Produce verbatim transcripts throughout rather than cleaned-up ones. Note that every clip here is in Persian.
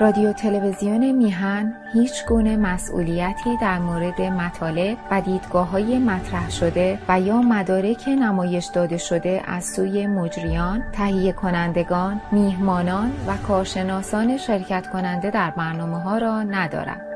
رادیو تلویزیون میهن هیچ گونه مسئولیتی در مورد مطالب و دیدگاه‌های مطرح شده و یا مدارک نمایش داده شده از سوی مجریان، تهیه کنندگان، میهمانان و کارشناسان شرکت کننده در برنامه‌ها را ندارد.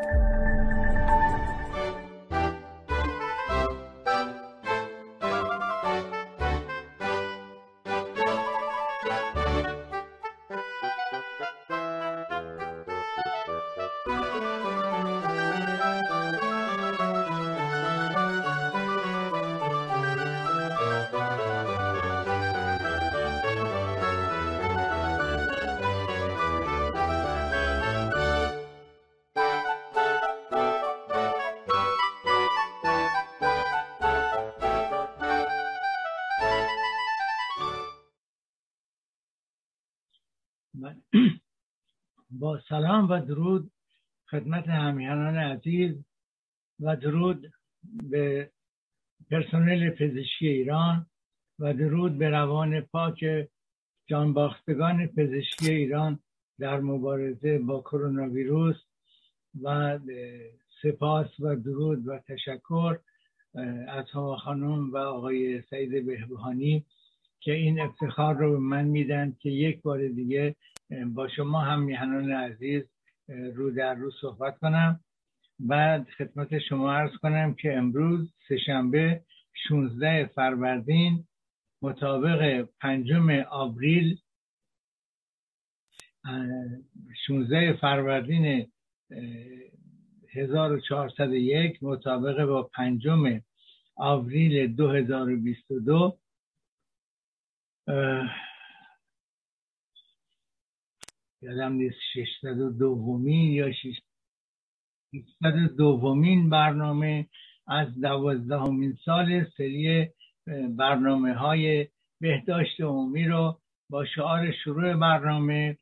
با سلام و درود خدمت همیهنان عزیز و درود به پرسنل پزشکی ایران و درود به روان پاک جانباختگان پزشکی ایران در مبارزه با کرونا ویروس و سپاس و درود و تشکر از هوا خانم و آقای سعید بهبهانی که این افتخار رو به من میدن که یک بار دیگه با شما هم میهنان عزیز رو در رو صحبت کنم. بعد خدمت شما عرض کنم که امروز سه‌شنبه شانزده فروردین مطابق پنجم آوریل شانزده فروردین هزار و چهارصد و یک مطابق با پنجم آوریل دو هزار و بیست و دو یادم نیست ششصد و دومین یا ششصد و دومین برنامه از دوازدهمین سال سری برنامه های بهداشت عمومی رو با شعار شروع برنامه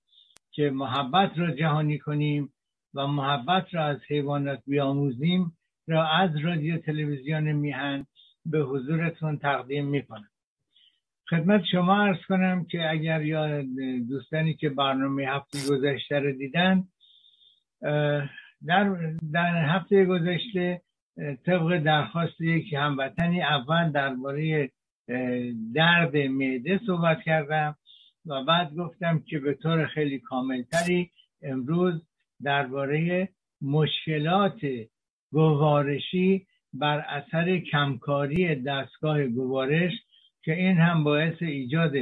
که محبت را جهانی کنیم و محبت را از حیوانات بیاموزیم را از رادیو تلویزیون میهن به حضورتون تقدیم میکنم. خدمت شما عرض کنم که اگر یا دوستانی که برنامه هفته گذشته رو دیدن، در, در هفته گذشته طبق درخواست یک هموطنی اول درباره درد معده صحبت کردم و بعد گفتم که به طور خیلی کاملتری امروز درباره مشکلات گوارشی بر اثر کمکاری دستگاه گوارش که این هم باعث ایجاد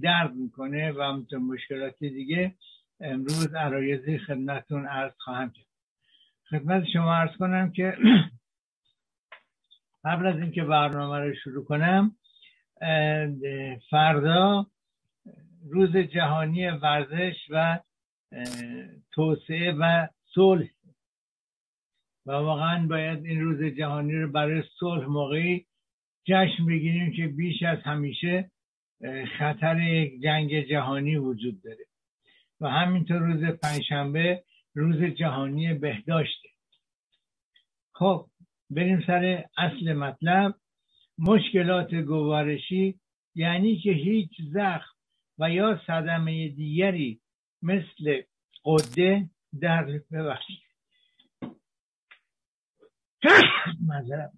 درد میکنه و همچنین مشکلات دیگه امروز عرایزی خدمتون عرض خواهم کرد. خدمت شما عرض کنم که قبل از اینکه برنامه رو شروع کنم، فردا روز جهانی ورزش و توسعه و صلح و واقعا باید این روز جهانی رو برای صلح موقعی جشن بگیریم که بیش از همیشه خطر یک جنگ جهانی وجود داره و همینطور روز پنجشنبه روز جهانی بهداشته. خب بریم سر اصل مطلب. مشکلات گوارشی یعنی که هیچ زخم و یا صدمه دیگری مثل قده در ببخشید معذرت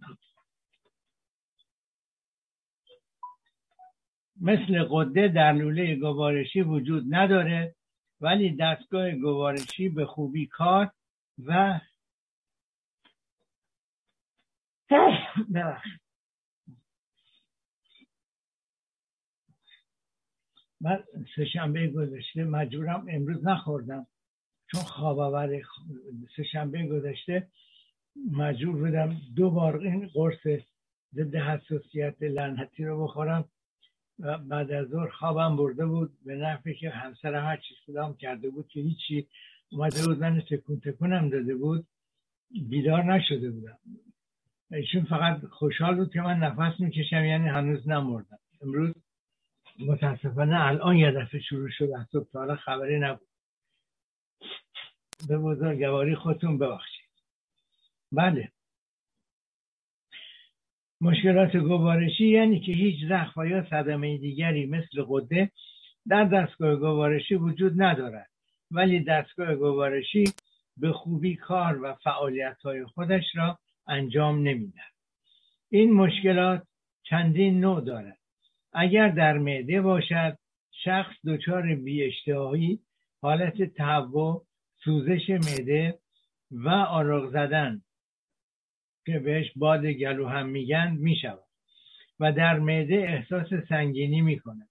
مثل قده در لوله گوارشی وجود نداره، ولی دستگاه گوارشی به خوبی کار و من سه شنبه گذشته مجبورم امروز نخوردم چون خواب آور سه شنبه گذشته مجبور بودم دو بار این قرص ضد حساسیت لعنتی رو بخورم و بعد از ظهر خوابم برده بود به نفعی که همسرم هر چی صدام کرده بود که هیچی اومده بود من تکون تکونم داده بود بیدار نشده بودم، ایشون فقط خوشحال بود که من نفس میکشم یعنی هنوز نمردم. امروز متاسفانه الان یه دفعه شروع شد از صبح تا حالا خبری نبود، به بزرگواری خودتون ببخشید. بله، مشکلات گوارشی یعنی که هیچ زخم یا صدمه دیگری مثل قده در دستگاه گوارشی وجود ندارد، ولی دستگاه گوارشی به خوبی کار و فعالیت‌های خودش را انجام نمی‌دهد. این مشکلات چندین نوع دارد. اگر در معده باشد، شخص دچار بی‌اشتهایی، حالت تهوع، سوزش معده و آراغ زدن که بهش باد گلو هم میگن میشود و در معده احساس سنگینی میکند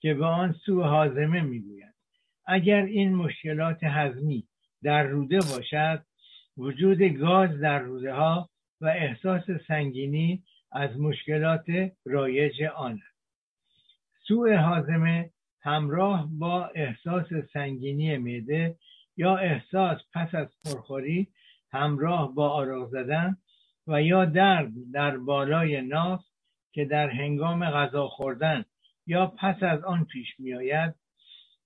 که به آن سوء هاضمه میگوید. اگر این مشکلات هضمی در روده باشد، وجود گاز در روده ها و احساس سنگینی از مشکلات رایج آن است. سوء هاضمه همراه با احساس سنگینی معده یا احساس پس از پرخوری همراه با آراغ زدن و یا درد در بالای ناف که در هنگام غذا خوردن یا پس از آن پیش می آید.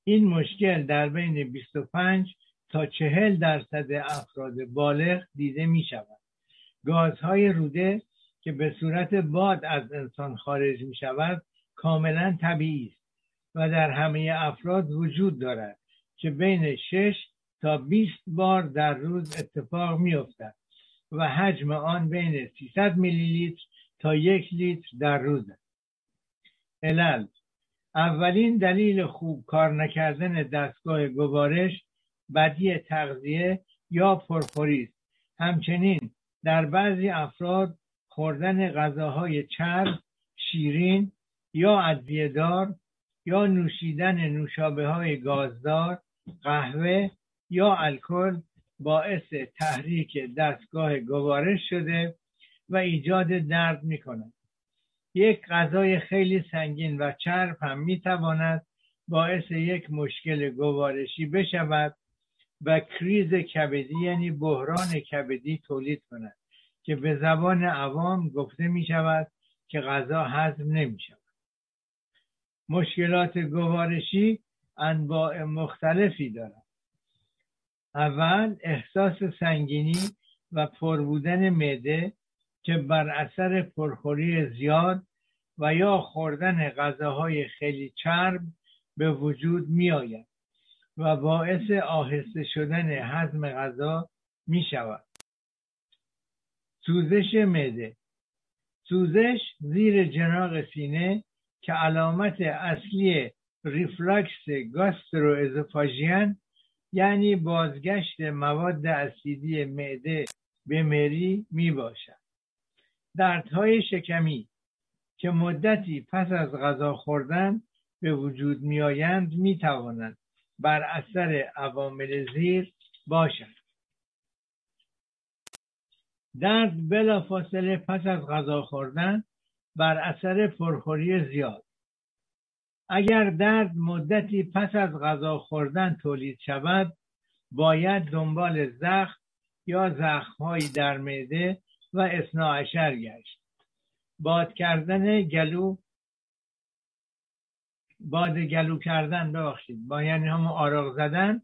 این مشکل در بین بیست و پنج تا چهل درصد افراد بالغ دیده می شود. گازهای روده که به صورت باد از انسان خارج می شود کاملا طبیعی است و در همه افراد وجود دارد که بین شش تا بیست بار در روز اتفاق می افتد و حجم آن بین سیصد میلی لیتر تا یک لیتر در روز است. علل: اولین دلیل خوب کار نکردن دستگاه گوارش بدی تغذیه یا پرخوری است. همچنین در بعضی افراد خوردن غذاهای چرب، شیرین یا ادویه‌دار یا نوشیدن نوشابه‌های گازدار، قهوه یا الکل باعث تحریک دستگاه گوارش شده و ایجاد درد می کند. یک غذای خیلی سنگین و چرب هم می تواند باعث یک مشکل گوارشی بشود و کریز کبدی یعنی بحران کبدی تولید کند که به زبان عوام گفته می شود که غذا هضم نمی شود. مشکلات گوارشی انواع مختلفی دارد. اول، احساس سنگینی و پر بودن معده که بر اثر پرخوری زیاد و یا خوردن غذاهای خیلی چرب به وجود می آید و باعث آهسته شدن هضم غذا می شود. سوزش معده: سوزش زیر جناق سینه که علامت اصلی ریفلاکس گاستروازوفاژین یعنی بازگشت مواد اسیدی معده به مری می باشد. دردهای شکمی که مدتی پس از غذا خوردن به وجود می آیند می توانند بر اثر عوامل زیر باشند. درد بلافاصله پس از غذا خوردن بر اثر پرخوری زیاد. اگر درد مدتی پس از غذا خوردن تولید شود، باید دنبال زخم یا زخم‌هایی در معده و اثناء عشر گشت. باد کردن گلو، باد گلو کردن ببخشید، با یعنی هم آراغ زدن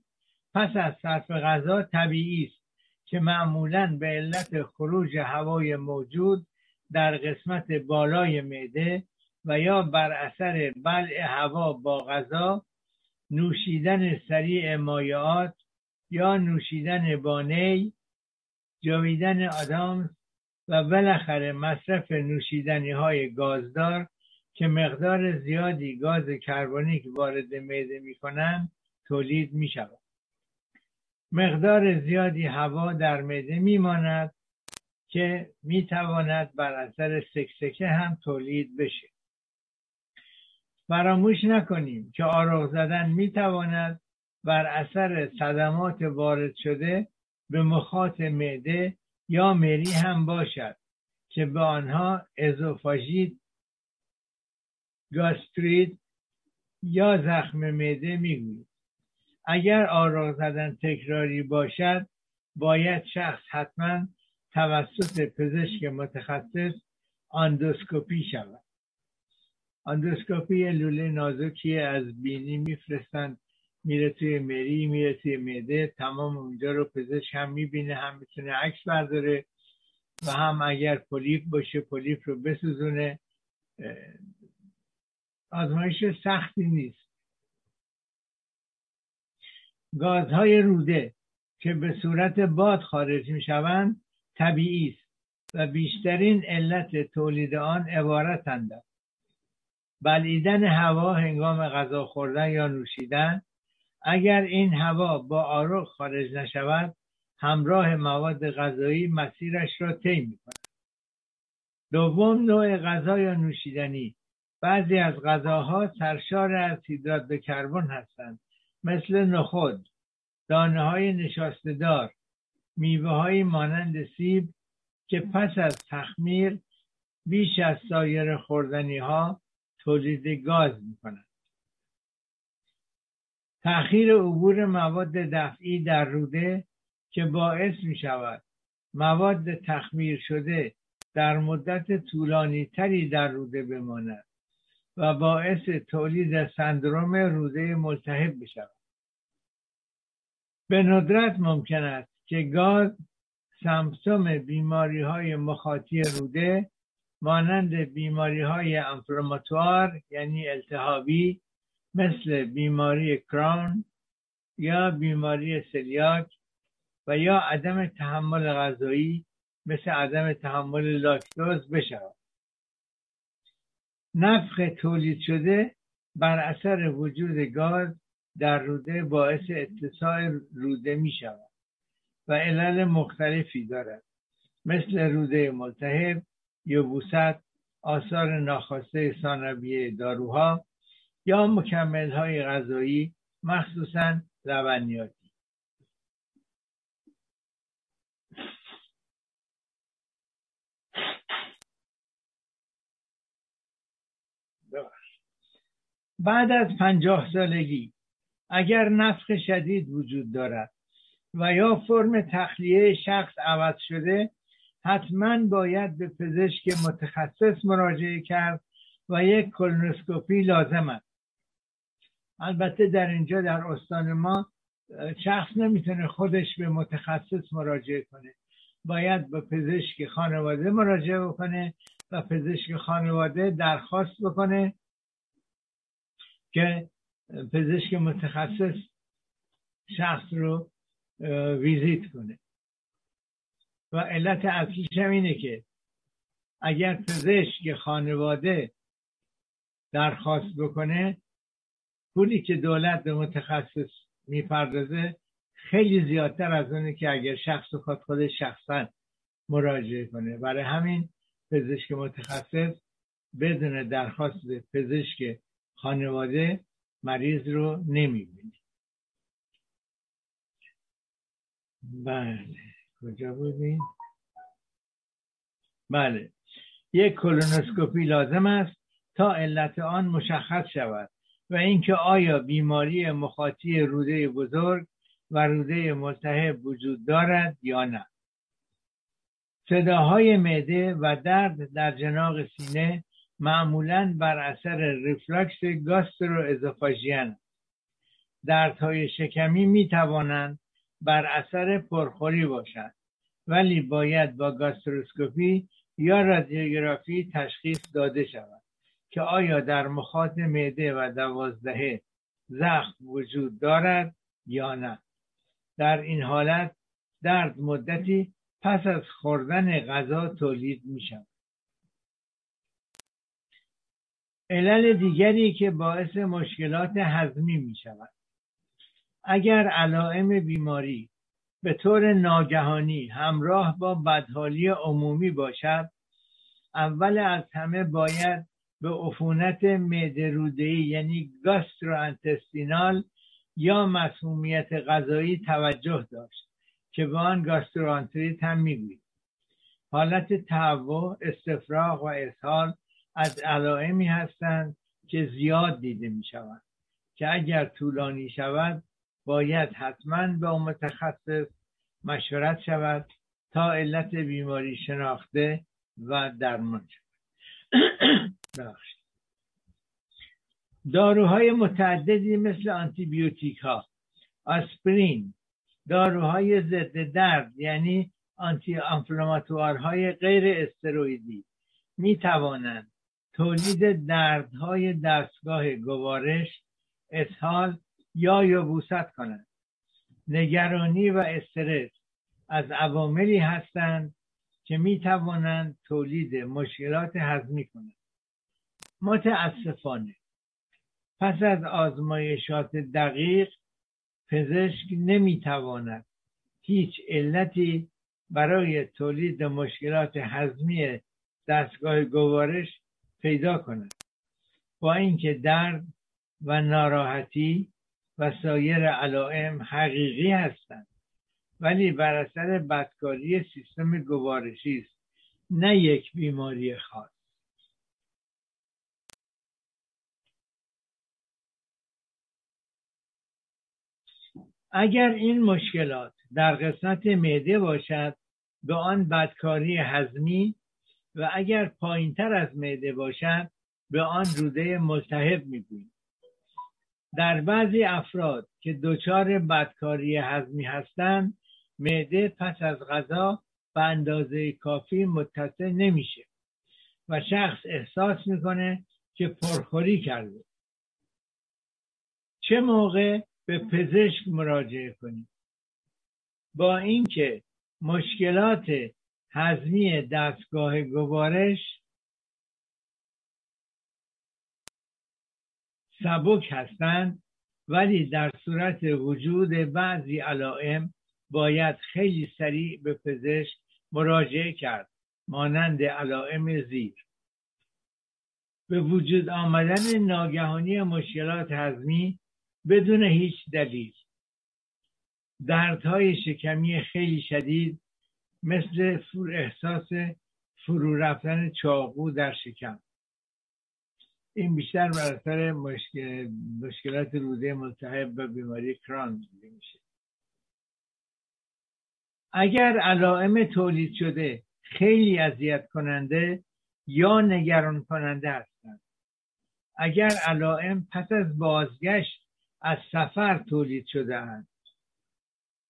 پس از صرف غذا طبیعی است که معمولاً به علت خروج هوای موجود در قسمت بالای معده و یا بر اثر بلع هوا با غذا، نوشیدن سریع مایعات یا نوشیدن با نی، جویدن آدامس و بالاخره مصرف نوشیدنی های گازدار که مقدار زیادی گاز کربونیک وارد معده می کنند تولید می شود. مقدار زیادی هوا در معده می ماند که می تواند بر اثر سکسکه هم تولید بشه. فراموش نکنیم که آراغ زدن می تواند بر اثر صدمات وارد شده به مخاط معده یا مری هم باشد که به آنها ازوفاژیت، گاستریت یا زخم معده می گوییم. اگر آراغ زدن تکراری باشد، باید شخص حتما توسط پزشک متخصص آندوسکوپی شود. آندوسکوپی لوله نازکی از بینی میفرستن، میره توی مری، میره توی معده، تمام اونجا رو پزشک هم میبینه، هم میتونه عکس برداره و هم اگر پولیپ باشه پولیپ رو بسوزونه. آزمایش سختی نیست. گازهای روده که به صورت باد خارج میشوند طبیعی است و بیشترین علت تولید آن عبارتند از بلعیدن هوا هنگام غذا خوردن یا نوشیدن. اگر این هوا با آرام خارج نشود همراه مواد غذایی مسیرش را طی می‌کند. دوم، نوع غذا یا نوشیدنی. بعضی از غذاها سرشار از هیدرات به کربن هستند، مثل نخود، دانه‌های نشاسته‌دار، میوه‌های مانند سیب که پس از تخمیر بیش از سایر خوردنی‌ها تولید گاز می‌کنند. تأخیر عبور مواد دفعی در روده که باعث می‌شود مواد تخمیر شده در مدت طولانی تری در روده بماند و باعث تولید سندروم روده ملتهب بشود. به ندرت ممکن است که گاز سمپتوم بیماری‌های مخاطی روده مانند بیماری‌های انفلاماتوار یعنی التهابی مثل بیماری کرون یا بیماری سلیاک و یا عدم تحمل غذایی مثل عدم تحمل لاکتوز بشود. نفخ تولید شده بر اثر وجود گاز در روده باعث اتساع روده می شود و علل مختلفی دارد، مثل روده ملتهب، یبوست، آثار ناخواسته ثانویه داروها یا مکمل‌های غذایی مخصوصاً لبنیاتی. بعد از پنجاه سالگی اگر نفخ شدید وجود دارد و یا فرم تخلیه شخص عوض شده حتماً باید به پزشک متخصص مراجعه کرد و یک کولونوسکوپی لازم است. البته در اینجا در استان ما شخص نمیتونه خودش به متخصص مراجعه کنه، باید به پزشک خانواده مراجعه بکنه و پزشک خانواده درخواست بکنه که پزشک متخصص شخص رو ویزیت کنه. و علت اصلیش هم اینه که اگر پزشک خانواده درخواست بکنه پولی که دولت به متخصص میپردازه خیلی زیادتر از اونه که اگر شخص خود خودش شخصا مراجعه کنه. برای همین پزشک متخصص بدون درخواست پزشک خانواده مریض رو نمیبینه. بله، کجا بودیم؟ بله، یک کولونوسکوپی لازم است تا علت آن مشخص شود و اینکه آیا بیماری مخاطی روده بزرگ و روده ملتهب وجود دارد یا نه. صداهای معده و درد در جناق سینه معمولاً بر اثر ریفلاکس گاسترواژوفاژین است. دردهای شکمی می توانند بر اثر پرخوری باشند ولی باید با گاستروسکوپی یا رادیوگرافی تشخیص داده شود که آیا در مخاط معده و دوازدهه زخم وجود دارد یا نه. در این حالت درد مدتی پس از خوردن غذا تولید می شود. علل دیگری که باعث مشکلات هضمی می شود. اگر علائم بیماری به طور ناگهانی همراه با بدحالی عمومی باشد، اول از همه باید به عفونت معده روده‌ای یعنی گاسترواینتستینال یا مسمومیت غذایی توجه داشت که به آن گاستروانتریت هم میگوییم. حالت تهوع، استفراغ و اسهال از علائمی هستند که زیاد دیده می شوند که اگر طولانی شود باید حتماً با متخصص مشورت شود تا علت بیماری شناخته و درمان شود. داروهای متعددی مثل آنتیبیوتیک ها، آسپرین، داروهای ضد درد یعنی آنتی آنفلاماتوارهای غیر استروئیدی می توانند تولید دردهای دستگاه گوارش، اسهال یا یبوست کنند نگرانی و استرس از عواملی هستند که می توانند تولید مشکلات هضمی کنند. متاسفانه پس از آزمایشات دقیق پزشک نمی تواند هیچ علتی برای تولید مشکلات هضمی دستگاه گوارش پیدا کند، با اینکه درد و ناراحتی و سایر علائم حقیقی هستند، ولی بر اثر بدکاری سیستم گوارشی است، نه یک بیماری خاص. اگر این مشکلات در قسمت معده باشد به آن بدکاری هضمی و اگر پایینتر از معده باشد به آن روده ملتهب می‌گوییم. در بعضی افراد که دچار بدکاری هضمی هستند، معده پس از غذا به اندازه کافی متصل نمیشه و شخص احساس میکنه که پرخوری کرده. چه موقع به پزشک مراجعه کنیم؟ با اینکه مشکلات هضمی دستگاه گوارش سبک هستند، ولی در صورت وجود بعضی علائم باید خیلی سریع به پزشک مراجعه کرد، مانند علائم زیر. به وجود آمدن ناگهانی مشکلات هضمی بدون هیچ دلیل، دردهای شکمی خیلی شدید مثل احساس فرو رفتن چاقو در شکم، این بیشتر بر اثر مشکل... مشکلات روده ملتهب و بیماری کرون میشه. اگر علائم تولید شده خیلی اذیت کننده یا نگران کننده هستند، اگر علائم پس از بازگشت از سفر تولید شده اند،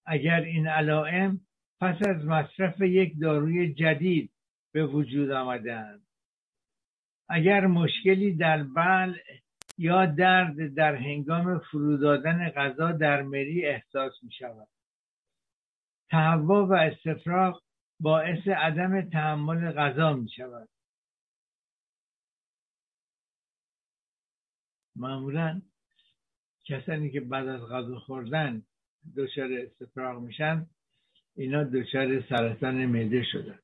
اگر این علائم پس از مصرف یک داروی جدید به وجود آمده اند، اگر مشکلی در بلع یا درد در هنگام فرو دادن غذا در مری احساس می شود. تهوع و استفراغ باعث عدم تحمل غذا می شود. معمولاً کسانی که بعد از غذا خوردن دچار استفراغ میشن، اینا دچار سرطان معده شدن.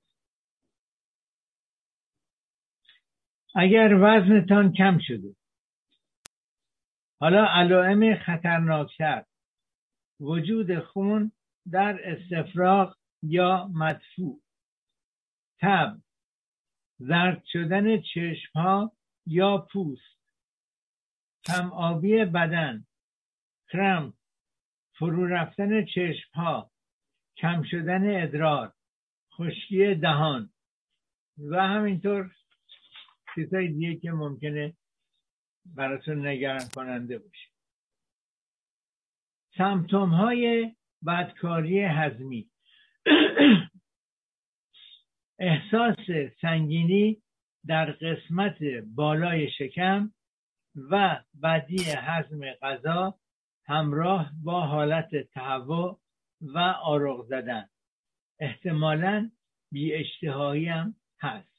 اگر وزنتان کم شده، حالا علائم خطرناکتر: وجود خون در استفراغ یا مدفوع، تب، زرد شدن چشم ها یا پوست، کم آبی بدن، کرم، فرو رفتن چشم ها، کم شدن ادرار، خشکی دهان و همینطور چیزهای دیگه که ممکنه براتون نگران کننده باشه. سمپتوم های بدکاری هضمی: احساس سنگینی در قسمت بالای شکم و بدی هضم غذا همراه با حالت تهوع و آرق زدن، احتمالاً بی اشتهایی هم هست.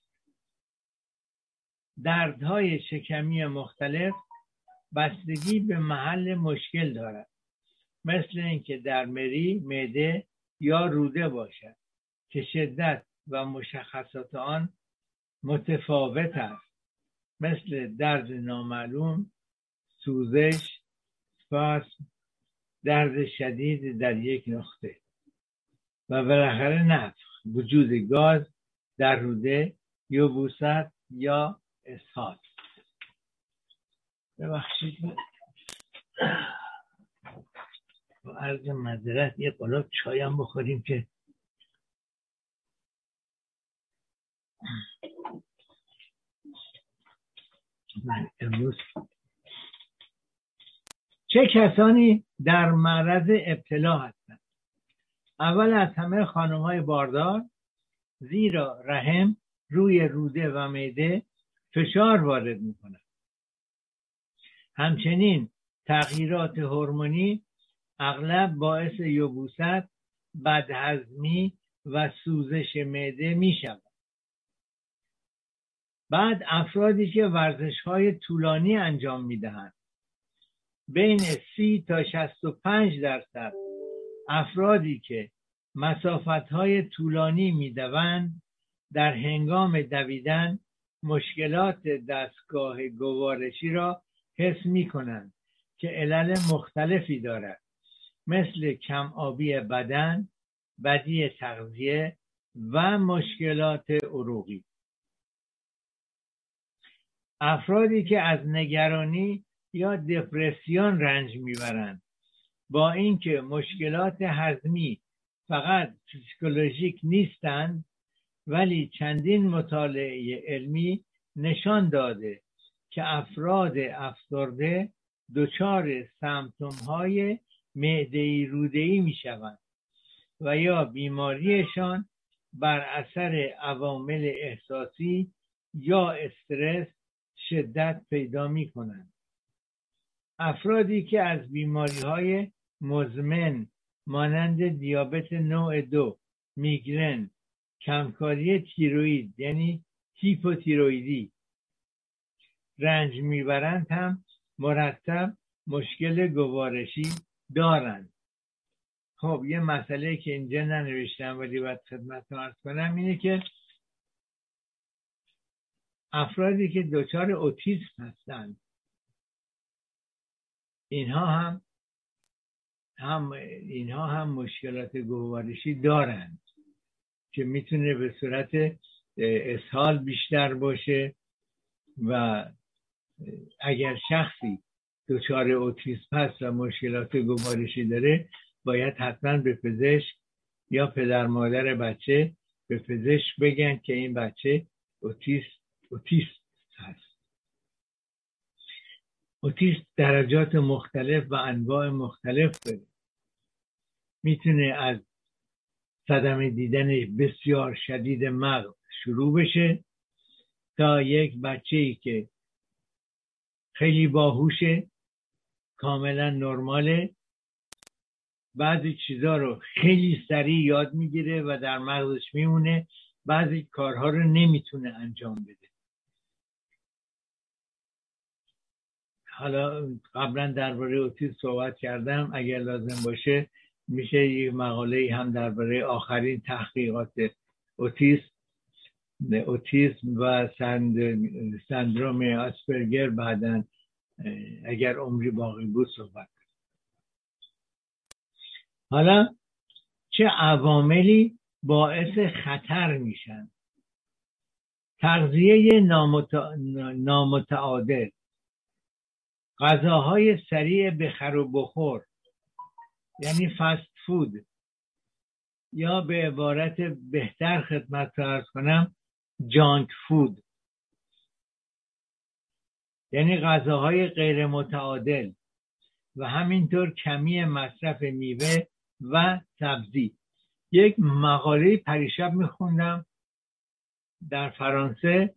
دردهای شکمی مختلف بستگی به محل مشکل دارد، مثل اینکه در مری، معده یا روده باشد که شدت و مشخصات آن متفاوت است، مثل درد نامعلوم، سوزش، سپاسم، درد شدید در یک نقطه و بالاخره نفخ، وجود گاز در روده، یبوست یا اسهال. ببخشید با عرض معذرت یه قلاب چایم بخوریم که من امروز. چه کسانی در معرض ابتلا هستند؟ اول از همه خانم‌های باردار، زیرا رحم روی روده و معده فشار وارد می‌کند. همچنین تغییرات هورمونی اغلب باعث یبوست، بدهضمی و سوزش معده می شود. بعد افرادی که ورزش‌های طولانی انجام می‌دهند، بین سی تا شصت و پنج درصد افرادی که مسافت‌های طولانی می‌دوند در هنگام دویدن مشکلات دستگاه گوارشی را حس می‌کنند که علل مختلفی دارد، مثل کم آبی بدن، بدی تغذیه و مشکلات عروقی. افرادی که از نگرانی یا دپرسیون رنج میبرند، با اینکه مشکلات هضمی فقط فیزیولوژیک نیستند، ولی چندین مطالعه علمی نشان داده که افراد افسرده دچار سمپتوم‌های معده‌ای روده‌ای میشوند و یا بیماریشان بر اثر عوامل احساسی یا استرس شدت پیدا می کنند. افرادی که از بیماری های مزمن مانند دیابت نوع دو، میگرن، کمکاری تیروئید یعنی هیپوتیروئیدی رنج میبرند هم مرتب مشکل گوارشی دارند. خب یه مسئله که اینجا ننوشتم ولی باید خدمتتون عرض کنم اینه که افرادی که دچار اوتیسم هستند، اینها هم هم اینها هم مشکلات گوارشی دارند که میتونه به صورت اسهال بیشتر باشه و اگر شخصی دچار اوتیسم هست و مشکلات گوارشی داره، باید حتما به پزشک یا پدر مادر بچه به پزشک بگن که این بچه اوتیسم اوتیست هست. اوتیست درجات مختلف و انواع مختلف داره. میتونه از صدمه دیدن بسیار شدید مغز شروع بشه تا یک بچه‌ای که خیلی باهوشه، کاملا نرماله، بعضی چیزا رو خیلی سریع یاد میگیره و در مغزش میمونه، بعضی کارها رو نمیتونه انجام بده. حالا قبلا درباره اوتیسم صحبت کردم، اگر لازم باشه میشه یه مقاله‌ای هم درباره آخرین تحقیقات اوتیسم اوتیسم و سندروم آسپرگر بعداً اگر عمری باقی بود صحبت کنم. حالا چه عواملی باعث خطر میشن؟ تغذیه نامتع... نامتعادل، غذاهای سریع بخور و بخور یعنی فست فود، یا به عبارت بهتر خدمت را عرض کنم جانک فود، یعنی غذاهای غیر متعادل و همینطور کمی مصرف میوه و سبزی. یک مقاله پریشب میخوندم در فرانسه،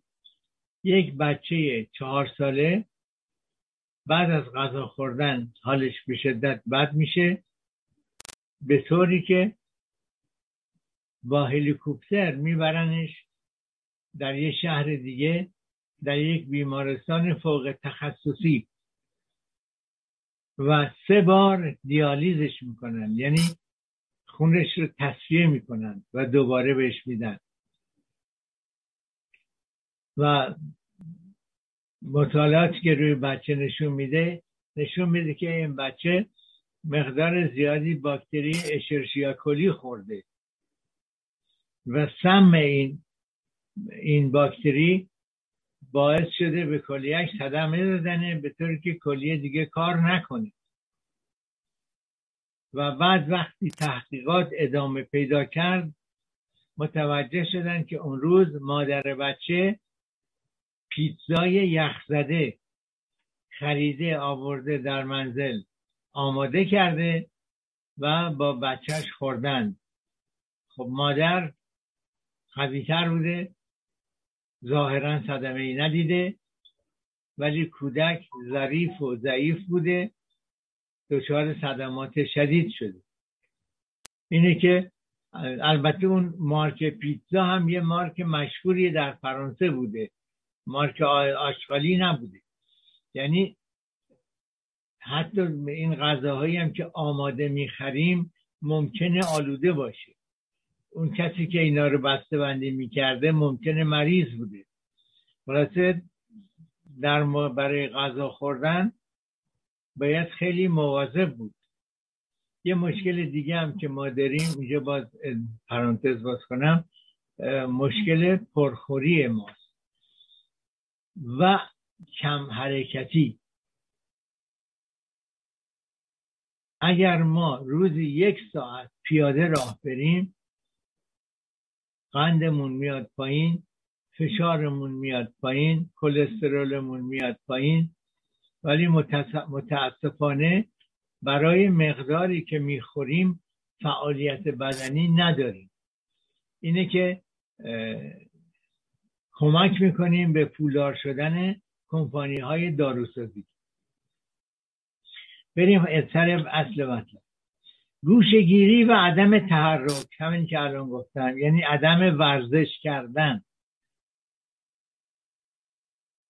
یک بچه چهار ساله بعد از غذا خوردن حالش به شدت بد میشه، به طوری که با هلیکوپتر میبرنش در یه شهر دیگه، در یک بیمارستان فوق تخصصی و سه بار دیالیزش میکنن، یعنی خونش رو تصفیه میکنن و دوباره بهش میدن. و مطالعاتی که روی بچه نشون میده نشون میده که این بچه مقدار زیادی باکتری اشرشیا کلی خورده و سم این این باکتری باعث شده به کلیهش صدمه بزنه، به طوری که کلیه دیگه کار نکنه. و بعد وقتی تحقیقات ادامه پیدا کرد، متوجه شدن که اون روز مادر بچه پیتزای یخزده خریده، آورده در منزل آماده کرده و با بچهش خوردن. خب مادر قوی‌تر بوده، ظاهرا صدمه ای ندیده، ولی کودک ظریف و ضعیف بوده دچار صدمات شدید شده. اینه که البته اون مارک پیتزا هم یه مارک مشهوری در فرانسه بوده، مارک آشغالی نبوده. یعنی حتی این غذاهایی هم که آماده میخریم ممکنه آلوده باشه. اون کسی که اینا رو بسته بندی میکرده ممکنه مریض بوده. خلاصه در ما برای غذا خوردن باید خیلی مواظب بود. یه مشکل دیگه هم که ما داریم، اینجا باز پرانتز باز کنم، مشکل پرخوری ماست و کم حرکتی. اگر ما روزی یک ساعت پیاده راه بریم، قندمون میاد پایین، فشارمون میاد پایین، کلسترولمون میاد پایین. ولی متاسفانه برای مقداری که میخوریم فعالیت بدنی نداریم. اینه که کمک میکنیم به پولدار شدن کمپانی های داروسازی. بریم سر اصل مطلب. گوشه‌گیری و عدم تحرک، همین که الان گفتم، یعنی عدم ورزش کردن.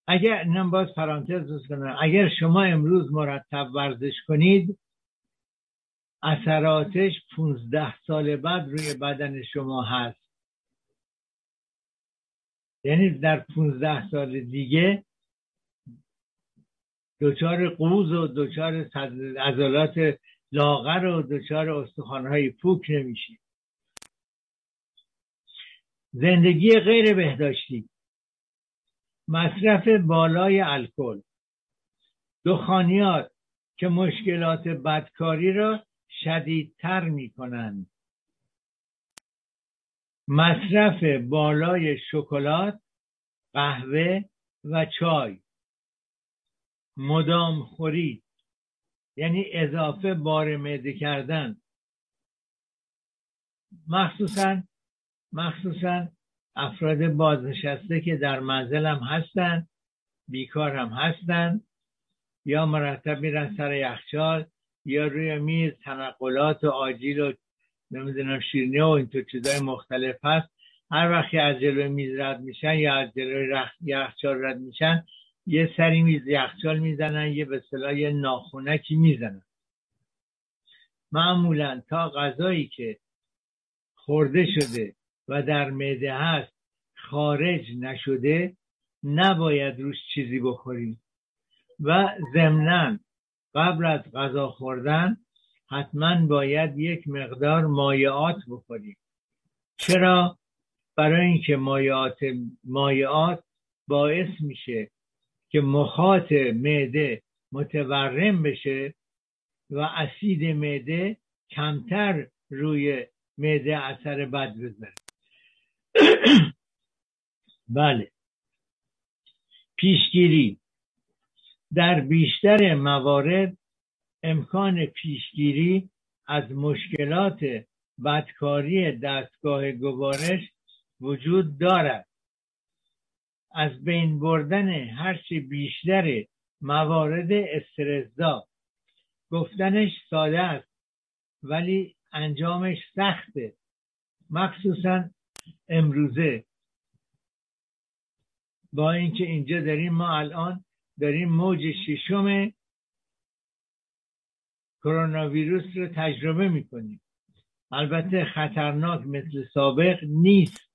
اگر اینم باز پرانتز باز کنم، اگر شما امروز مرتب ورزش کنید، اثراتش پونزده سال بعد روی بدن شما هست. یعنی در پونزده سال دیگه دچار قوز و دچار عضلات لاغر و دچار استخوان‌های پوک نمیشید. زندگی غیر بهداشتی، مصرف بالای الکل، دخانیات که مشکلات بدکاری را شدیدتر می کنند، مصرف بالای شکلات، قهوه و چای، مدام خوری یعنی اضافه بار معده کردن، مخصوصاً مخصوصاً افراد بازنشسته که در منزل هم هستن، بیکار هم هستن، یا مرتب میرن سر یخچال یا روی میز تنقلات و آجیل و نمیدونم شیرینی و اینطور چیزای مختلف هست. هر وقت که از جلوی میز رد میشن یا از جلوی رخ... یخچال رد میشن، یه سری میز یخچال میزنن، یه به اصطلاح یه ناخونکی میزنن. معمولا تا غذایی که خورده شده و در معده هست خارج نشده نباید روش چیزی بخوریم. و ضمناً قبل از غذا خوردن حتما باید یک مقدار مایعات بخوریم. چرا؟ برای اینکه مایعات مایعات باعث میشه که مخاط معده متورم بشه و اسید معده کمتر روی معده اثر بد بذاره. بله. پیشگیری، در بیشتر موارد امکان پیشگیری از مشکلات بدکاری دستگاه گوارش وجود دارد. از بین بردن هرچی بیشتر موارد استرس‌زا. گفتنش ساده است ولی انجامش سخته، مخصوصاً امروزه. با اینکه اینجا داریم، ما الان داریم موج ششم کرونا ویروس رو تجربه میکنیم. البته خطرناک مثل سابق نیست،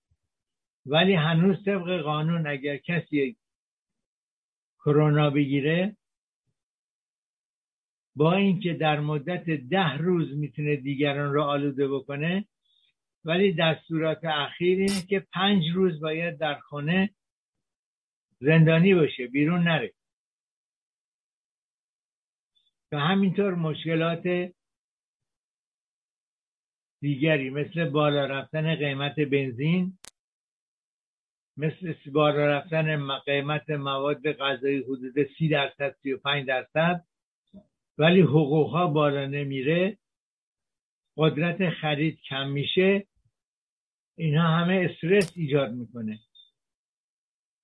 ولی هنوز طبق قانون اگر کسی کرونا بگیره، با اینکه در مدت ده روز میتونه دیگران رو آلوده بکنه، ولی دستورات اخیر اینه که پنج روز باید در خانه زندانی باشه، بیرون نره. و همینطور مشکلات دیگری مثل بالا رفتن قیمت بنزین، مثل بالا رفتن قیمت مواد غذایی حدود سی درصد سی و پنج درصد، ولی حقوقها بالا نمیره، قدرت خرید کم میشه. اینها همه استرس ایجاد میکنه،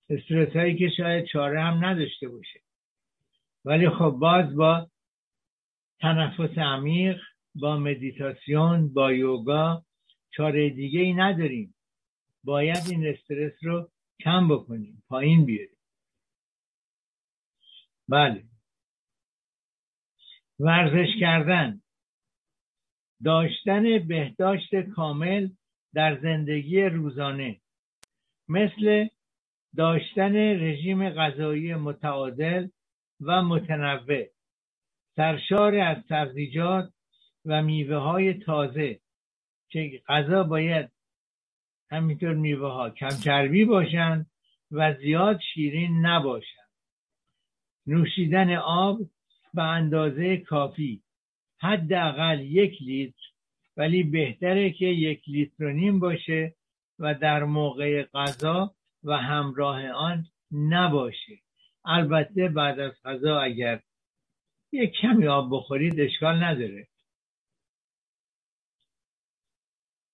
استرس هایی که شاید چاره هم نداشته باشه، ولی خب باز با تنفس عمیق، با مدیتاسیون، با یوگا چاره دیگه ای نداریم. باید این استرس رو کم بکنیم، پایین بیاریم. بله. ورزش کردن، داشتن بهداشت کامل در زندگی روزانه، مثل داشتن رژیم غذایی متعادل و متنوع، سرشار از سبزیجات و میوه‌های تازه، که غذا باید همینطور میوه‌ها کم چربی باشن و زیاد شیرین نباشن. نوشیدن آب به اندازه کافی، حداقل یک لیتر، ولی بهتره که یک لیتر و نیم باشه و در موقع غذا و همراه آن نباشه. البته بعد از غذا اگر یک کمی آب بخورید اشکال نداره.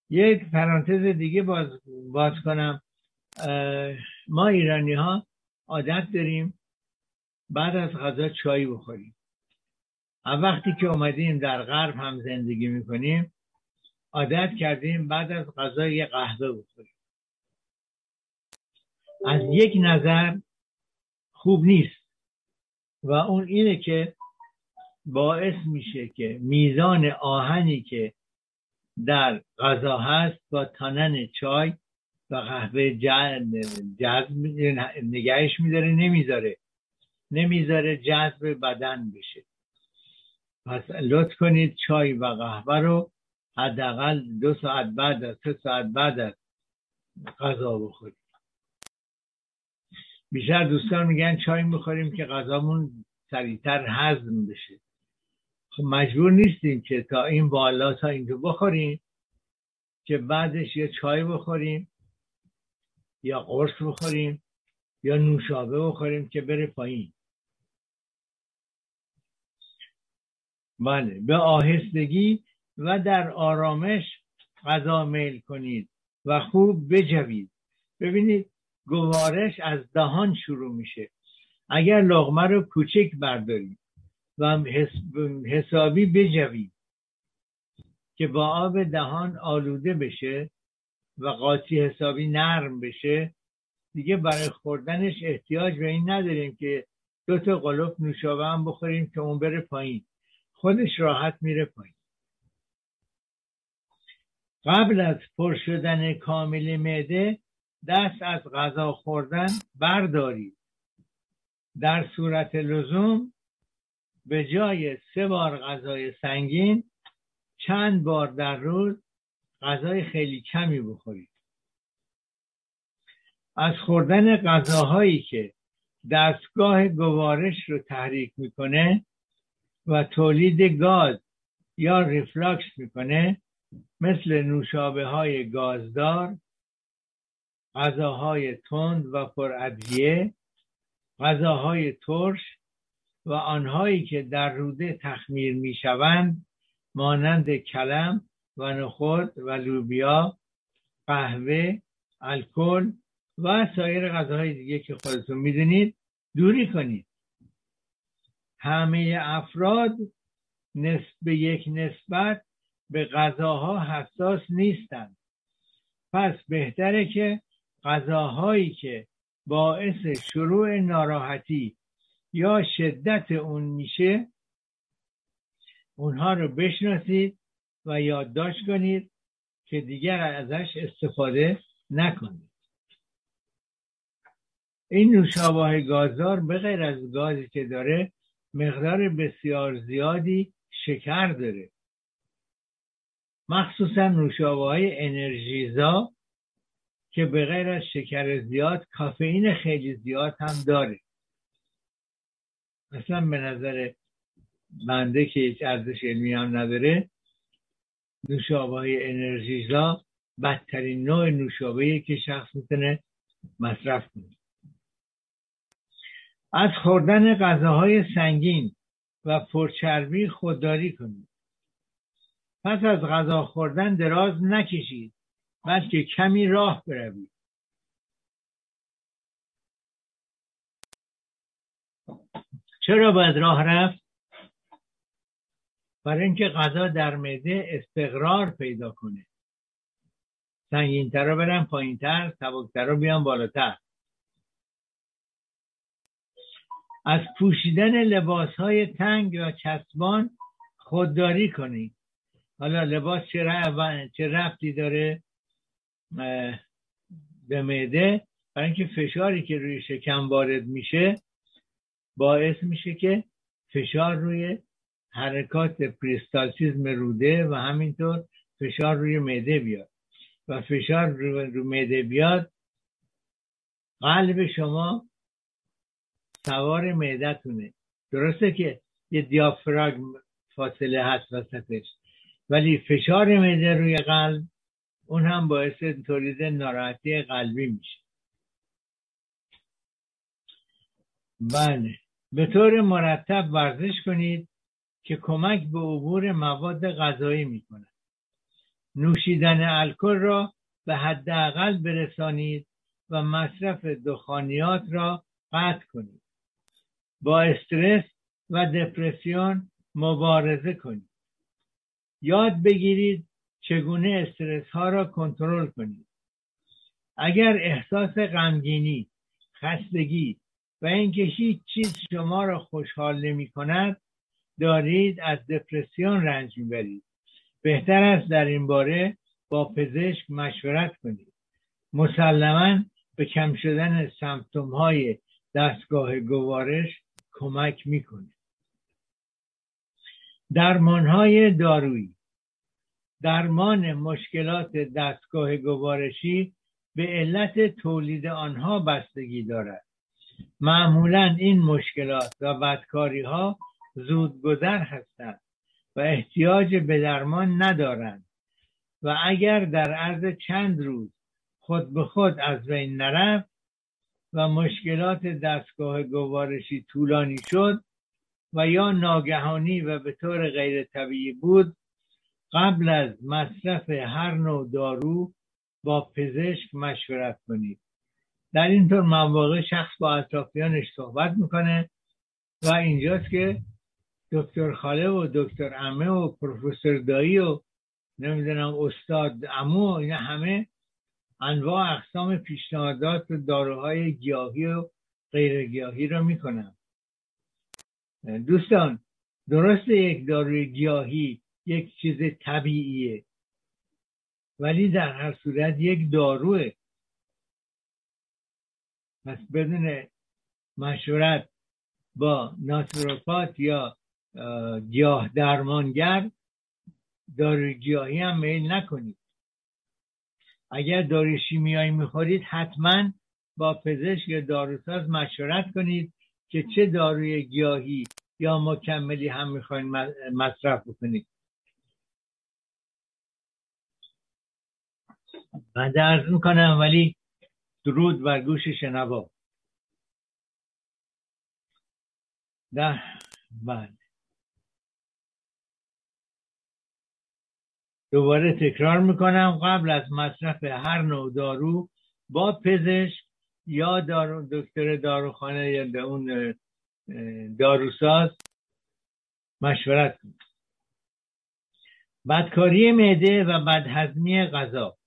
یک پرانتز دیگه باز, باز کنم. ما ایرانی ها عادت داریم بعد از غذا چای بخوریم. وقتی که اومدیم در غرب هم زندگی میکنیم، عادت کردیم بعد از غذا یه قهوه بخوریم. از یک نظر خوب نیست و اون اینه که باعث میشه که میزان آهنی که در غذا هست با تنن چای و قهوه جذب نگهش میداره، نمیذاره نمیذاره جذب بدن بشه. پس لطف کنید چای و قهوه رو حداقل دو ساعت بعد از سه ساعت بعد از غذا بخورید. بیشتر دوستان میگن چای میخوریم که غذامون سریعتر هضم بشه. خب مجبور نیستیم که تا این بالا تا اینجا بخوریم که بعدش یا چای بخوریم یا قرص بخوریم یا نوشابه بخوریم که بره پایین. بله، به آهستگی و در آرامش غذا میل کنید و خوب بجوید. ببینید گوارش از دهان شروع میشه. اگر لقمه رو کوچک بردارید و حسابی بجوید که با آب دهان آلوده بشه و قاطی حسابی نرم بشه، دیگه برای خوردنش احتیاج به این نداریم که دو تا قلوب نوشابه هم بخوریم که اون بره پایین. خودش راحت میره پایین. قبل از پر شدن کامل معده دست از غذا خوردن بردارید. در صورت لزوم به جای سه بار غذای سنگین چند بار در روز غذای خیلی کمی بخورید. از خوردن غذاهایی که دستگاه گوارش رو تحریک میکنه و تولید گاز یا ریفلاکس میکنه، مثل نوشابه های گازدار، غذاهای تند و پرادویه، غذاهای ترش و آنهایی که در روده تخمیر میشوند مانند کلم و نخود و لوبیا، قهوه، الکل و سایر غذاهای دیگه که خودتون میدونید دوری کنید. همه افراد نسبت به یک نسبت به غذاها حساس نیستند. پس بهتره که غذاهایی که باعث شروع ناراحتی یا شدت اون میشه اونها رو بشناسید و یادداشت کنید که دیگر ازش استفاده نکنید. این نوشابه‌های گازدار به غیر از گازی که داره مقدار بسیار زیادی شکر داره. مخصوصا نوشابه‌های انرژیزا که به غیر از شکر زیاد کافئین خیلی زیاد هم داره. اصلا به نظر بنده که هیچ ارزش علمی هم نداره، نوشابه‌های انرژیزا بدترین نوع نوشابه‌ای که شخص میتونه مصرف کنه. از خوردن غذاهای سنگین و پرچربی خودداری کنید. پس از غذا خوردن دراز نکشید، بلکه کمی راه بروید. چرا باید راه رفت؟ برای اینکه غذا در معده استقرار پیدا کنه. سنگین‌ترا برن پایین‌تر، سبک‌ترا بیان بالاتر. از پوشیدن لباس‌های تنگ یا چسبان خودداری کنید. حالا لباس چه ربطی داره به معده؟ برای اینکه فشاری که روی شکم وارد میشه باعث میشه که فشار روی حرکات پریستالسیسم روده و همینطور فشار روی معده بیاد و فشار روی, روی معده بیاد، قلب شما سوار معده‌تونه. درسته که یه دیافراگم فاصله هست وسطش، ولی فشار معده روی قلب اون هم باعث تولید ناراحتی قلبی میشه. بله، به طور مرتب ورزش کنید که کمک به عبور مواد غذایی میکنه. نوشیدن الکل را به حداقل برسانید و مصرف دخانیات را قطع کنید. با استرس و دپرسیون مبارزه کنید. یاد بگیرید چگونه استرس ها را کنترل کنید. اگر احساس غمگینی، خستگی و اینکه هیچ چیز شما را خوشحال نمی کند دارید، از دپرسیون رنج میبرید، بهتر است در این باره با پزشک مشورت کنید. مسلماً به کم شدن سمپتوم های دستگاه گوارش کمک میکنه. درمان های دارویی: درمان مشکلات دستگاه گوارشی به علت تولید آنها بستگی دارد. معمولاً این مشکلات و بدکاری ها زودگذر هستند و احتیاج به درمان ندارند و اگر در عرض چند روز خود به خود از بین نرفت و مشکلات دستگاه گوارشی طولانی شد و یا ناگهانی و به طور غیر طبیعی بود، قبل از مصرف هر نوع دارو با پزشک مشورت کنید. در این طور مواقع شخص با اطرافیانش صحبت میکنه و اینجاست که دکتر خاله و دکتر عمه و پروفسور دایی و نمیدونم استاد عمو، اینا همه انواع اقسام پیشنهادات و داروهای گیاهی و غیر گیاهی را میکنن. دوستان، درسته یک داروی گیاهی یک چیز طبیعیه، ولی در هر صورت یک داروه. پس بدون مشورت با ناتوروپات یا گیاه درمانگر داروی گیاهی هم میل نکنید. اگر داروی شیمیایی میخورید حتما با پزشک یا داروساز مشورت کنید که چه داروی گیاهی یا مکملی هم میخواین مصرف بکنید. من درز میکنم، ولی درود بر گوش شنوا. ده بعد دوباره تکرار میکنم، قبل از مصرف هر نوع دارو با پزشک یا دارو دکتر داروخانه یا اون داروساز مشورت کنید. بدکاری معده و بدهضمی غذا: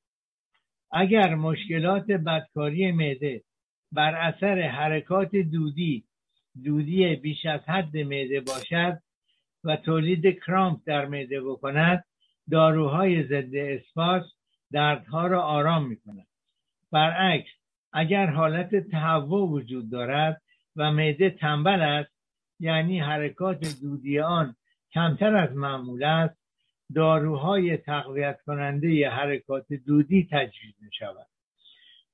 اگر مشکلات بدکاری معده بر اثر حرکات دودی دودی بیش از حد معده باشد و تولید کرامپ در معده بکند، داروهای ضد اسپاس دردها را آرام می‌کند. برعکس، اگر حالت تهوع وجود دارد و معده تنبل است، یعنی حرکات دودی آن کمتر از معمول است، داروهای تقویت کننده ی حرکات دودی تجویز می‌شود.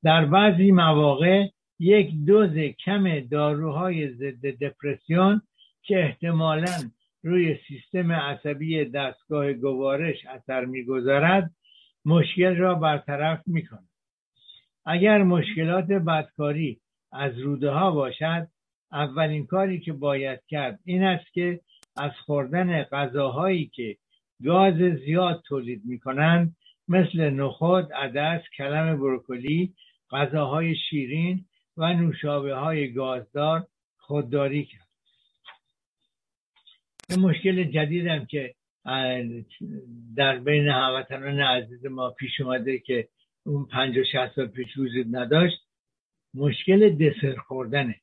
در بعضی مواقع یک دوز کم داروهای ضد دپرسیون که احتمالاً روی سیستم عصبی دستگاه گوارش اثر می‌گذارد مشکل را برطرف می‌کند. اگر مشکلات بدکاری از روده‌ها باشد، اولین کاری که باید کرد این است که از خوردن غذاهایی که گاز زیاد تولید می‌کنند مثل نخود، عدس، کلم بروکلی، غذاهای شیرین و نوشابه‌های گازدار خودداری کرد. این مشکل جدیدم که در بین هموطنان عزیز ما پیش اومده که اون پنجاه شصت سال پیش وجود نداشت، مشکل دسر خوردنه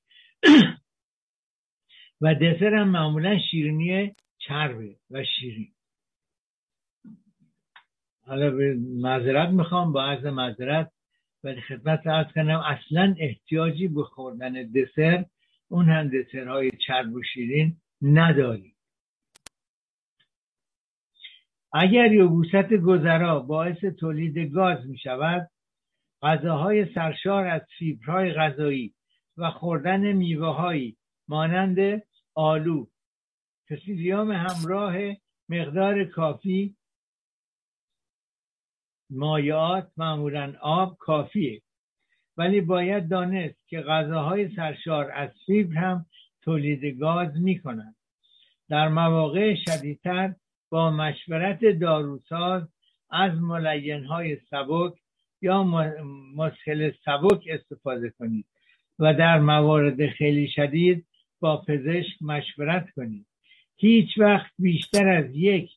و دسر هم معمولا شیرینی چربه و شیرین. حالا معذرت میخوام، با عرض معذرت، ولی خدمت عرض کنم اصلا احتیاجی به خوردن دسر، اون هم دسرهای چرب و شیرین، نداریم. اگر یبوست گذرا باعث تولید گاز می شود، غذاهای سرشار از فیبرهای غذایی و خوردن میوه‌هایی مانند آلو، فسیلیوم همراه مقدار کافی مایعات، معمولاً آب، کافیه. ولی باید دانست که غذاهای سرشار از فیبر هم تولید گاز می‌کنند. در مواقع شدیدتر با مشورت داروساز از ملین‌های سبک یا مسهل سبک استفاده کنید و در موارد خیلی شدید با پزشک مشورت کنید. هیچ وقت بیشتر از یک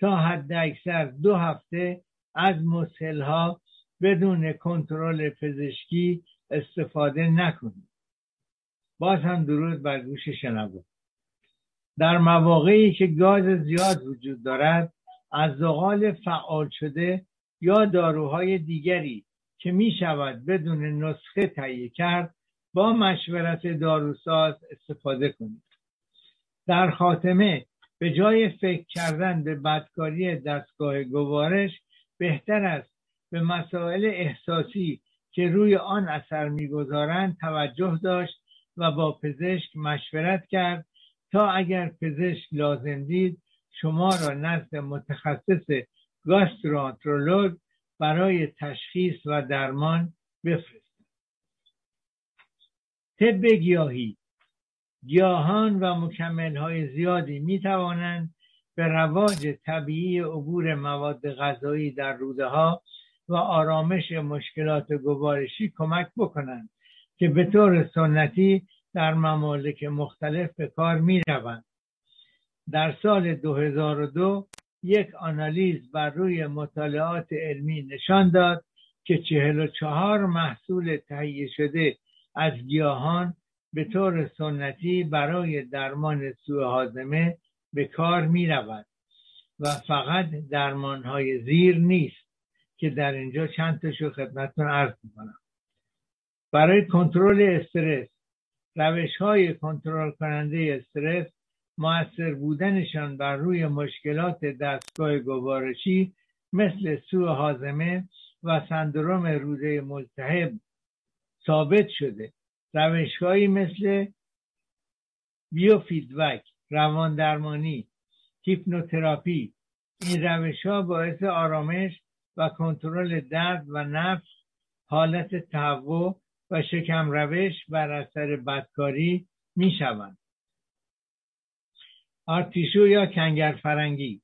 تا حد اکثر دو هفته از مسهل‌ها بدون کنترل پزشکی استفاده نکنید. باز هم درود بر گوش شنوا. در مواقعی که گاز زیاد وجود دارد، از زغال فعال شده یا داروهای دیگری که می شود بدون نسخه تهیه کرد، با مشورت داروساز استفاده کنید. در خاتمه، به جای فکر کردن به بدکاری دستگاه گوارش، بهتر است به مسائل احساسی که روی آن اثر می‌گذارند توجه داشت و با پزشک مشورت کرد تا اگر پزشک لازم دید شما را نزد متخصص گاسترانترولوگ برای تشخیص و درمان بفرستند. طب گیاهی: گیاهان و مکمل‌های زیادی می‌توانند به رواج طبیعی عبور مواد غذایی در روده‌ها و آرامش مشکلات گوارشی کمک بکنند که به طور سنتی در ممالک مختلف به کار می روند. در سال دو هزار و دو یک آنالیز بر روی مطالعات علمی نشان داد که چهل و چهار محصول تهیه شده از گیاهان به طور سنتی برای درمان سوء هاضمه به کار می روند و فقط درمانهای زیر نیست که در اینجا چند تاشو خدمتتون عرض می‌کنم. برای کنترل استرس، روش‌های کنترل کننده استرس مؤثر بودنشان بر روی مشکلات دستگاه گوارشی مثل سوء هاضمه و سندروم روده ملتهب ثابت شده. روش‌هایی مثل بیوفیدبک، رواندرمانی، هیپنوتراپی، این روش‌ها باعث آرامش و کنترل درد و نفس، حالت تهوع و شکم روش بر اثر بدکاری می شوند. آرتیشو یا کنگرفرنگی: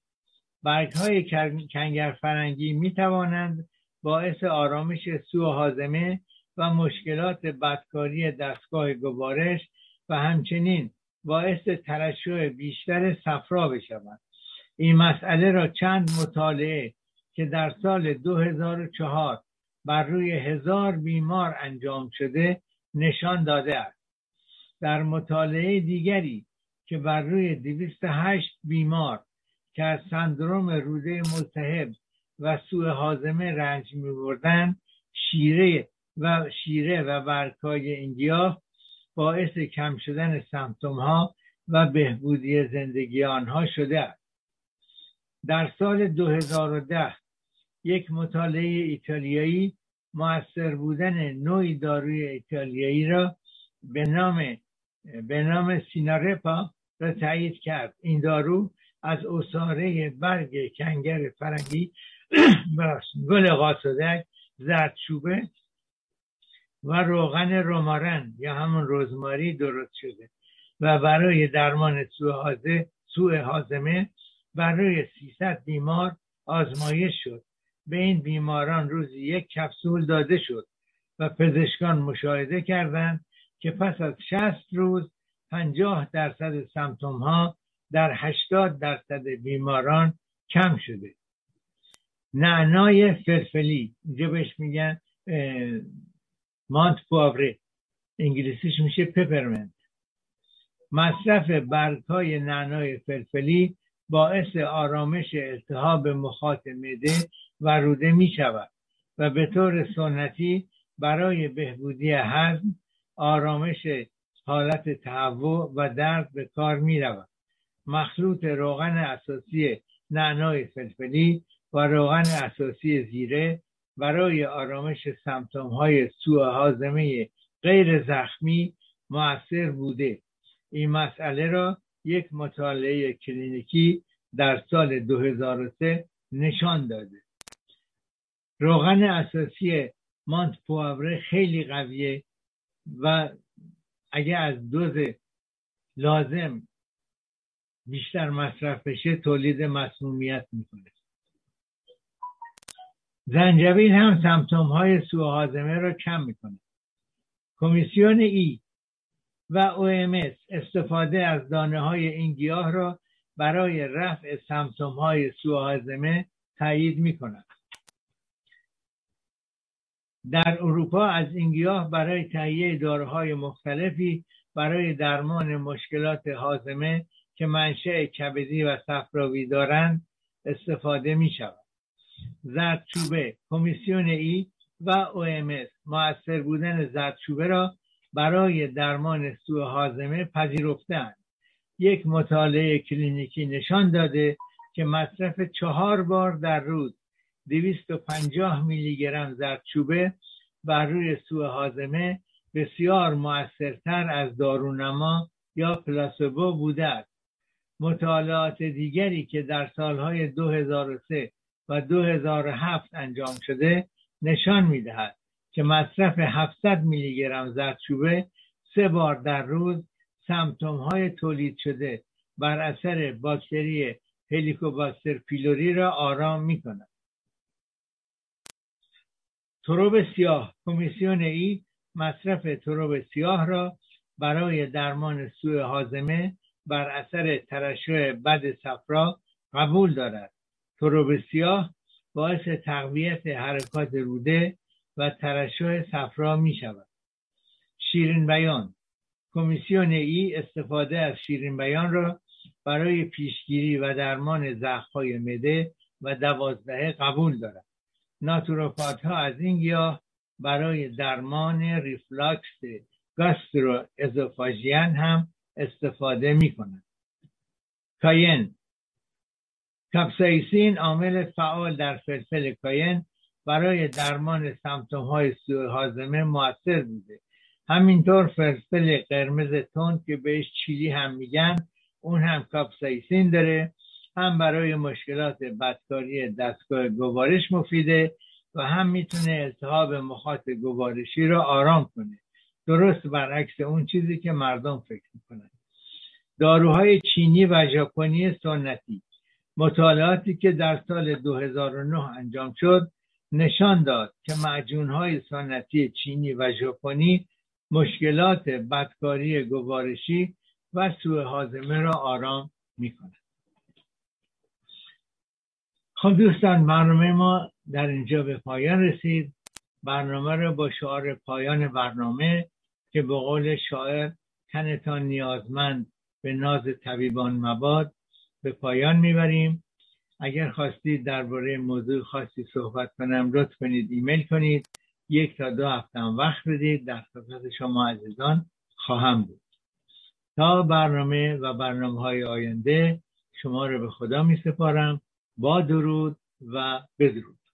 برگ های کنگرفرنگی می توانند باعث آرامش سوء هاضمه و مشکلات بدکاری دستگاه گوارش و همچنین باعث ترشح بیشتر صفرا بشوند. این مسئله را چند مطالعه که در سال دو هزار و چهار بر روی هزار بیمار انجام شده نشان داده است. در مطالعه دیگری که بر روی دویست و هشت بیمار که از سندروم روده ملتهب و سوء هاضمه رنج می‌بردند، شیره و شیره و برگ‌های این گیاه باعث کم شدن سمپتوم‌ها و بهبودی زندگی آنها شده است. در سال دو هزار و ده یک مطالعه ایتالیایی مؤثر بودن نوعی داروی ایتالیایی را به نام به نام سینارپا را تایید کرد. این دارو از عصاره برگ کنگر فرنگی، گل قاصدک، زردچوبه و روغن رومارن یا همون رزماری درست شده و برای درمان سوء هاضمه برای سیصد بیمار آزمایش شد. به این بیماران روزی یک کپسول داده شد و پزشکان مشاهده کردند که پس از شصت روز پنجاه درصد سمپتوم‌ها در هشتاد درصد بیماران کم شده. نعنای فلفلی اینجا بهش میگن مانت پوآوره، انگلیسیش میشه پپرمنت. مصرف برگ‌های نعنای فلفلی باعث آرامش التهاب مخاط معده و روده میشود و به طور سنتی برای بهبودی هضم، آرامش حالت تهوع و درد به کار می‌رود. مخلوط روغن اساسی نعنای فلفلی و روغن اساسی زیره برای آرامش سمپتوم‌های سوء هاضمه غیر زخمی مؤثر بوده. این مسئله را یک مطالعه کلینیکی در سال دو هزار و سه نشان داده. روغن اساسی مانت پوآوره خیلی قویه و اگه از دوز لازم بیشتر مصرف بشه تولید مسمومیت میکنه. زنجبیل هم سمپتوم های سوء هاضمه را کم میکنه. کمیسیون ای و او ام اس استفاده از دانه های این گیاه را برای رفع سمپتوم های سوء هاضمه تایید میکنند. در اروپا از این گیاه برای تهیه داروهای مختلفی برای درمان مشکلات هاضمه که منشأ کبدی و صفراوی دارند استفاده می شود. زردچوبه کمیسیون ای و او ام اس مؤثر بودن زردچوبه را برای درمان سوء هاضمه پذیرفتند. یک مطالعه کلینیکی نشان داده که مصرف چهار بار در روز دویست و پنجاه میلی گرم زردچوبه بر روی سوء هاضمه بسیار مؤثرتر از دارونما یا پلاسبو بوده است. مطالعات دیگری که در سالهای دو هزار و سه و دو هزار و هفت انجام شده نشان می‌دهد که مصرف هفتصد میلی گرم زردچوبه سه بار در روز سمپتوم‌های تولید شده بر اثر باکتری هلیکوباکتر پیلوری را آرام می‌کند. تروب سیاه کمیسیون ای مصرف تروب سیاه را برای درمان سوء هاضمه بر اثر ترشح بد صفرا قبول دارد. تروب سیاه باعث تقویت حرکات روده و ترشح صفرا می شود. شیرین بیان کمیسیون ای استفاده از شیرین بیان را برای پیشگیری و درمان زخم‌های معده و دوازدهه قبول دارد. ناتوروپات ها از این گیاه برای درمان ریفلاکس گاستروازوفاژین هم استفاده می کنند. کاین کاپسایسین عامل فعال در فلفل کاین برای درمان سمپتوم های سوء هاضمه مؤثر بوده. همینطور فلفل قرمز تند که بهش چیلی هم میگن اون هم کاپسایسین داره، هم برای مشکلات بدکاری دستگاه گوارش مفیده و هم میتونه التهاب مخاط گوارشی را آرام کنه، درست برعکس اون چیزی که مردم فکر میکنن. داروهای چینی و ژاپنی سنتی مطالعاتی که در سال دو هزار و نه انجام شد نشان داد که معجونهای سنتی چینی و ژاپنی مشکلات بدکاری گوارشی و سوء هاضمه را آرام میکنن. خب دوستان، برنامه ما در اینجا به پایان رسید. برنامه را با شعار پایان برنامه که به قول شاعر تنتان نیازمند به ناز طبیبان مباد به پایان میبریم. اگر خواستید درباره موضوع خاصی صحبت کنم لطف کنید ایمیل کنید. یک تا دو هفته وقت بدید، در خدمت شما عزیزان خواهم بود. تا برنامه و برنامه های آینده شما را به خدا می سپارم. با درود و بدرود.